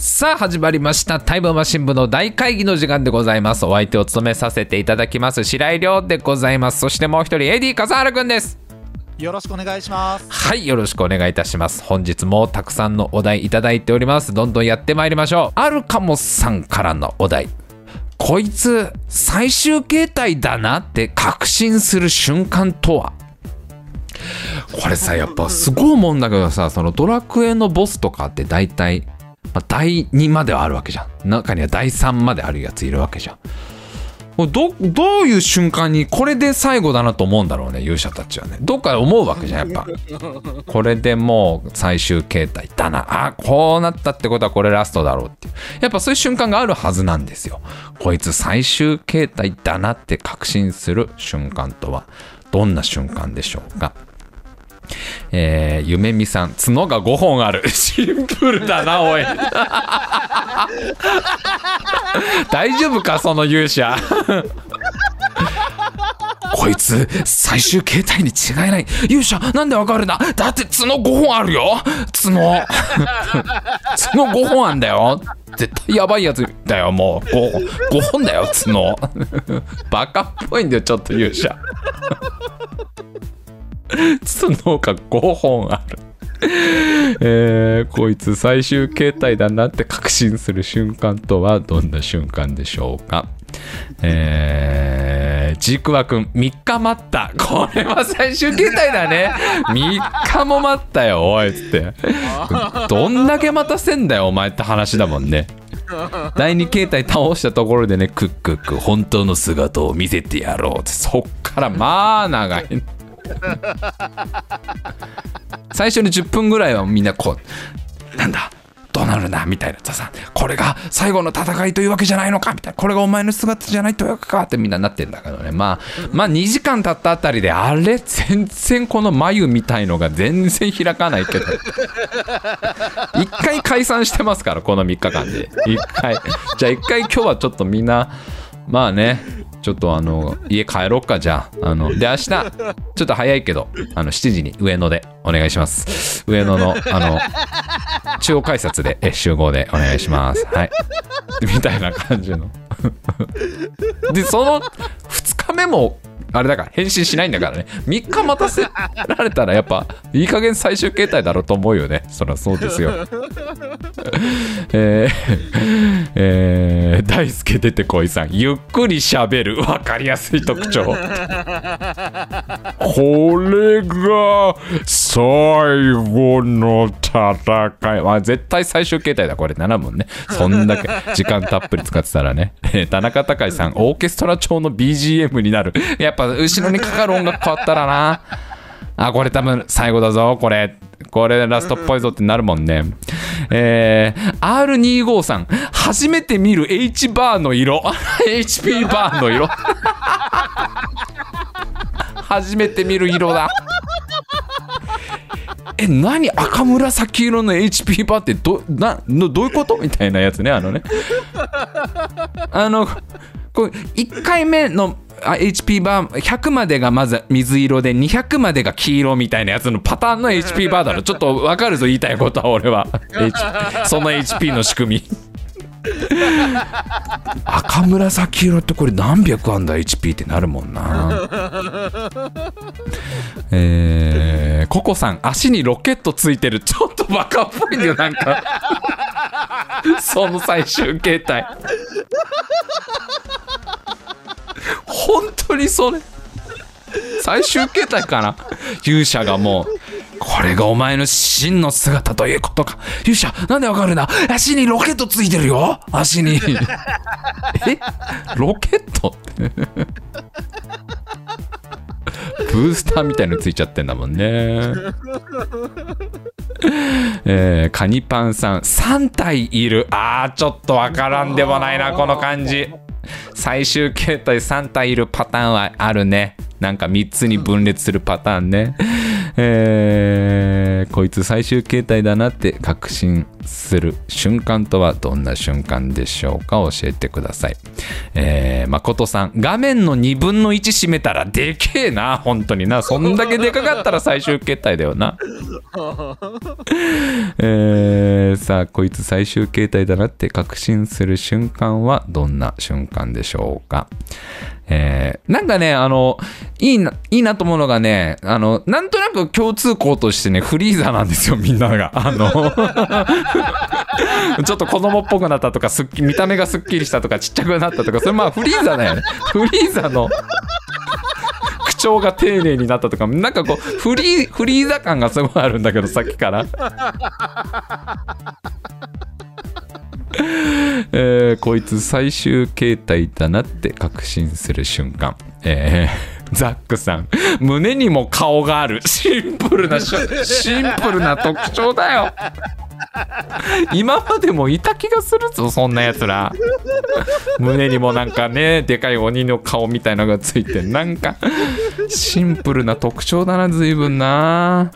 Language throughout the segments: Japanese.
さあ始まりましたタイムマシン部の大会議の時間でございます。お相手を務めさせていただきます白井亮でございます。そしてもう一人 AD 笠原くんです。よろしくお願いします。はい、よろしくお願いいたします。本日もたくさんのお題いただいております。どんどんやってまいりましょう。あるかもさんからのお題、こいつ最終形態だなって確信する瞬間とは。これさ、やっぱすごいもんだけどさ、そのドラクエのボスとかって大体、第2まではあるわけじゃん。中には第3まであるやついるわけじゃん。どういう瞬間にこれで最後だなと思うんだろうね、勇者たちはね。どっかで思うわけじゃん、やっぱ。これでもう最終形態だな。あ、こうなったってことはこれラストだろうっていう。やっぱそういう瞬間があるはずなんですよ。こいつ最終形態だなって確信する瞬間とはどんな瞬間でしょうか。ゆめみさん、角が5本ある。シンプルだな、おい。大丈夫か、その勇者。こいつ最終形態に違いない。勇者なんでわかるんだ。だって角5本あるよ。角5本あんだよ。絶対やばいやつだよ。もう 5本だよ、角。バカっぽいんだよ、ちょっと勇者。角が5本ある。こいつ最終形態だなって確信する瞬間とはどんな瞬間でしょうか。ジークワ君、3日待った。これは最終形態だね。3日も待ったよおいっつって、どんだけ待たせんだよお前って話だもんね。第2形態倒したところでね、クックック本当の姿を見せてやろうって、そっからまあ長い。最初に10分ぐらいはみんなこう、なんだどうなるんだみたいな、さ、これが最後の戦いというわけじゃないのかみたいな、これがお前の姿じゃないというわけかってみんななってんだけどね。まあ2時間経ったあたりで、あれ全然この眉みたいのが全然開かないけど、一回解散してますから、この3日間で一回。じゃあ一回今日はちょっとみんな、まあね、ちょっと家帰ろうか。じゃあで、明日ちょっと早いけど7時に上野でお願いします。上野の中央改札で集合でお願いします。はい、みたいな感じの。でその2日目もあれだから、返信しないんだからね。3日待たせられたらやっぱいい加減最終形態だろうと思うよね。そりゃそうですよ。大輔出てこいさん、ゆっくり喋る、分かりやすい特徴。これが最後の戦い。絶対最終形態だこれ、7問ね。そんだけ時間たっぷり使ってたらね。田中孝也さん、オーケストラ調の BGM になる。やっぱ後ろにかかる音楽変わったらなあ、これ多分最後だぞ、これラストっぽいぞってなるもんね。R25 さん、初めて見る H バーの色。HP バーの色。初めて見る色だ。何赤紫色の HP バーって どういうことみたいなやつね。1回目のHP バー、100までがまず水色で、200までが黄色みたいなやつのパターンの HP バーだろ。ちょっと分かるぞ、言いたいことは俺は。その HP の仕組み。赤紫色ってこれ何百あんだ HP ってなるもんな。ココさん、足にロケットついてる。ちょっとバカっぽいんだよなんか。その最終形態。本当にそれ最終形態かな。勇者がもう、これがお前の真の姿ということか。勇者なんでわかるんだ。足にロケットついてるよ、足に。ロケットブースターみたいのついちゃってんだもんね。カニパンさん、3体いる。ちょっとわからんでもないなこの感じ。最終形態3体いるパターンはあるね。なんか3つに分裂するパターンね。こいつ最終形態だなって確信する瞬間とはどんな瞬間でしょうか、教えてください。誠さん、画面の2分の1閉めたらでけえな。本当にな、そんだけでかかったら最終形態だよな。さあこいつ最終形態だなって確信する瞬間はどんな瞬間でしょうか。なんかね、いいなと思うのがね、なんとなく共通項としてね、フリーザなんですよ、みんなが。ちょっと子供っぽくなったとか、見た目がすっきりしたとか、ちっちゃくなったとか、それまあフリーザだよね。フリーザの口調が丁寧になったとか、なんかこう、フリーザ感がすごいあるんだけど、さっきから。こいつ最終形態だなって確信する瞬間、ザックさん胸にも顔がある。シンプルな特徴だよ。今までもいた気がするぞ、そんなやつら。胸にもなんかね、でかい鬼の顔みたいなのがついて、なんかシンプルな特徴だな、随分な。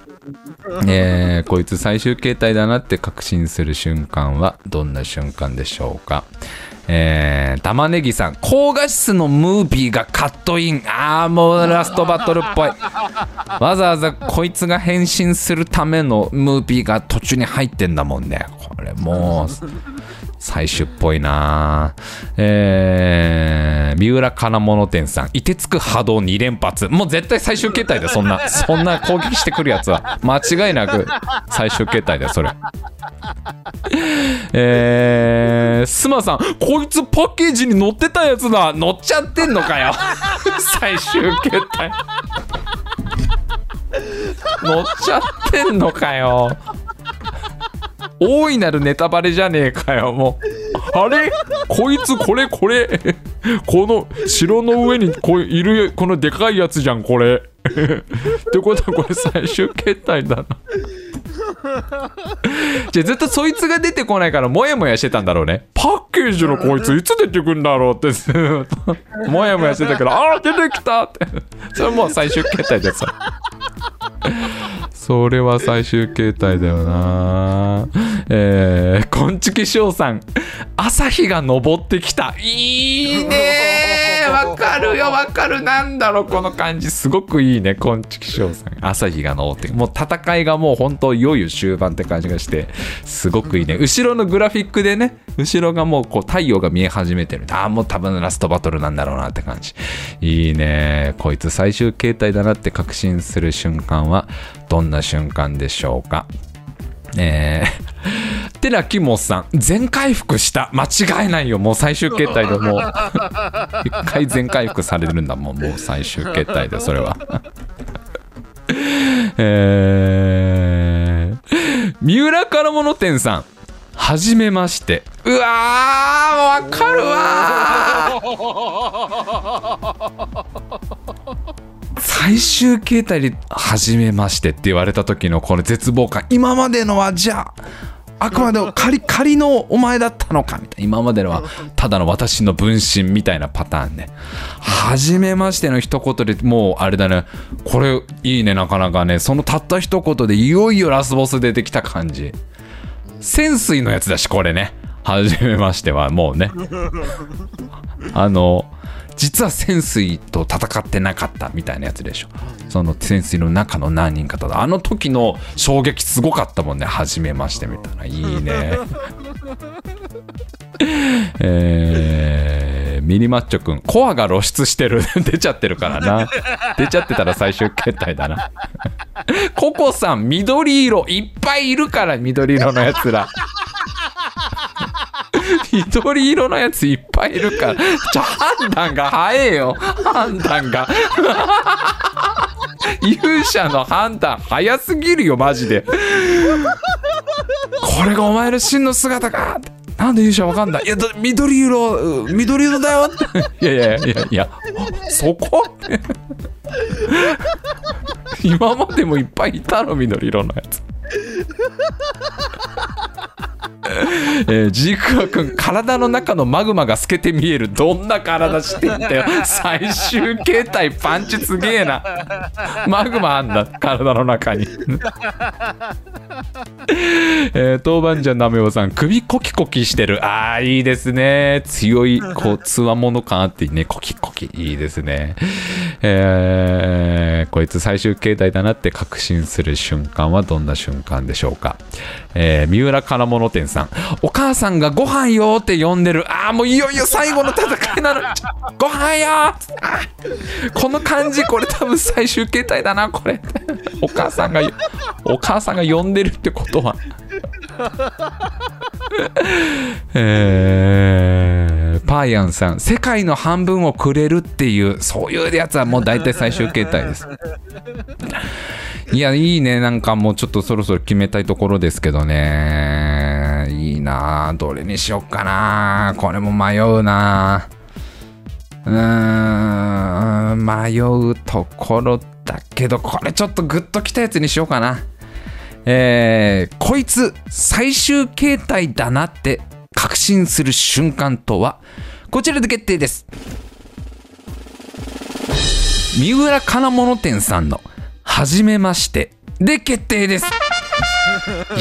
こいつ最終形態だなって確信する瞬間はどんな瞬間でしょうか。玉ねぎさん、高画質のムービーがカットイン。あー、もうラストバトルっぽい。わざわざこいつが変身するためのムービーが途中に入ってんだもんね。これもう最終っぽいな。三浦金物店さん、凍てつく波動2連発。もう絶対最終形態だよ、そんな攻撃してくるやつは間違いなく最終形態だよ、それ。スマさん、こいつパッケージに載ってたやつだ。載っちゃってんのかよ。最終形態載っちゃってんのかよ。大いなるネタバレじゃねえかよ、もう。あれ、こいつこれこの城の上にいるこのでかいやつじゃん、これ。ってことはこれ最終形態だな。じゃあずっとそいつが出てこないからモヤモヤしてたんだろうね。パッケージのこいついつ出てくんだろうってずっとモヤモヤしてたけど、あー出てきたって。それもう最終形態です。それは最終形態だよな。こんちきしょうさん、朝日が昇ってきた。いいね、わかるよ、わかる。なんだろうこの感じ、すごくいいね。こんちきしょうさん、朝日が昇って、もう戦いがもう本当いよいよ終盤って感じがして、すごくいいね。後ろのグラフィックでね、後ろがもうこう太陽が見え始めてる。ああ、もう多分ラストバトルなんだろうなって感じ。いいね。こいつ最終形態だなって確信する瞬間はどんな瞬間でしょうか。テラキモさん、全回復した。間違いないよ、もう最終形態で、もう一回全回復されるんだもん、もう最終形態で、それは。三浦からもの店さん、はじめまして。うわー、わかるわー。最終形態で初めましてって言われた時のこの絶望感。今までのはじゃああくまでも仮のお前だったのかみたいな。今までのはただの私の分身みたいなパターンね。初めましての一言でもうあれだね、これいいね。なかなかね、そのたった一言でいよいよラスボス出てきた感じ。潜水のやつだし、これね。初めましてはもうね、実は潜水と戦ってなかったみたいなやつでしょ。その潜水の中の何人かと、あの時の衝撃すごかったもんね。初めましてみたいな、いいね。ミニマッチョくん、コアが露出してる。出ちゃってるからな。出ちゃってたら最終形態だな。ココさん、緑色いっぱいいるから、緑色のやつら。緑色のやついっぱいいるから、判断が早えよ、判断が。勇者の判断早すぎるよ、マジで。これがお前の真の姿か。なんで勇者わかんない。いや、緑色だよって。いやそこ。今までもいっぱいいたの、緑色のやつ。ジークワ君、体の中のマグマが透けて見える。どんな体してんだよ。最終形態パンチすげえな。マグマあんだ、体の中に。豆板醤なめおさん、首コキコキしてる。あー、いいですね。強いこうつわもの感あってね、コキコキいいですね。こいつ最終形態だなって確信する瞬間はどんな瞬間でしょうか。三浦金物店さん、お母さんがご飯よって呼んでる。ああ、もういよいよ最後の戦いなの。ご飯よー。この感じ、これ多分最終形態だな、これ。お母さんが呼んでるってことは。パーヤンさん、世界の半分をくれるっていう、そういうやつはもう大体最終形態です。いや、いいね。なんかもうちょっとそろそろ決めたいところですけどね。いいな、どれにしよっかな。これも迷うな。迷うところだけど、これちょっとグッときたやつにしようかな。こいつ最終形態だなって確信する瞬間とは、こちらで決定です。三浦金物店さんのはじめましてで決定です。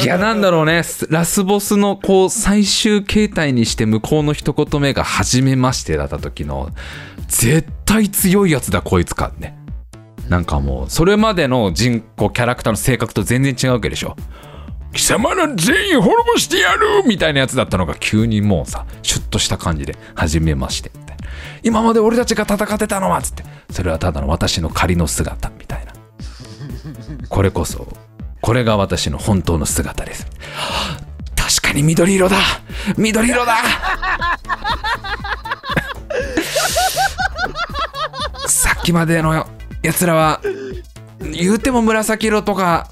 いや、なんだろうね、ラスボスのこう最終形態にして向こうの一言目がはじめましてだった時の、絶対強いやつだこいつかね。なんかもうそれまでの人口キャラクターの性格と全然違うわけでしょ。貴様ら全員滅ぼしてやるみたいなやつだったのが、急にもうさ、シュッとした感じで初めましてみたいな。今まで俺たちが戦ってたのはつって、それはただの私の仮の姿みたいな。これこそ、これが私の本当の姿です。確かに緑色だ、緑色だ。さっきまでのよやつらは言うても紫色とか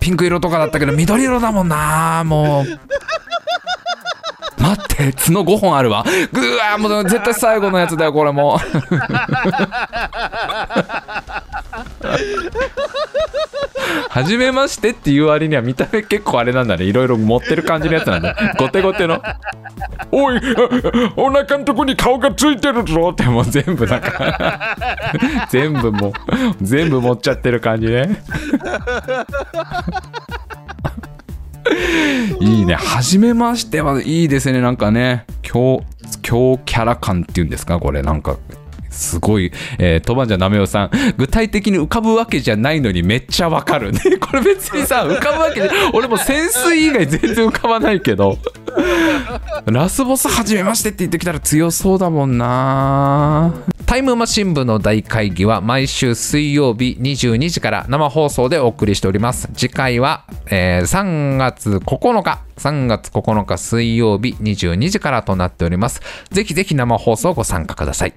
ピンク色とかだったけど、緑色だもんな。もう待って、角5本あるわ。ぐわー、もう絶対最後のやつだよこれも。はじめましてっていう割には見た目結構あれなんだね。いろいろ持ってる感じのやつなんだ。ゴテゴテの、おい、お腹のとこに顔がついてるぞって、もう全部なんか全部持っちゃってる感じね。いいね。はじめましてはいいですね。なんかね、強キャラ感っていうんですか、これなんかすごい。トバンジャなめおさん、具体的に浮かぶわけじゃないのにめっちゃわかるね。これ別にさ、浮かぶわけで、俺も潜水以外全然浮かばないけど、ラスボスはじめましてって言ってきたら強そうだもんな。タイムマシン部の大会議は毎週水曜日22時から生放送でお送りしております。次回は、3月9日水曜日22時からとなっております。ぜひぜひ生放送ご参加ください。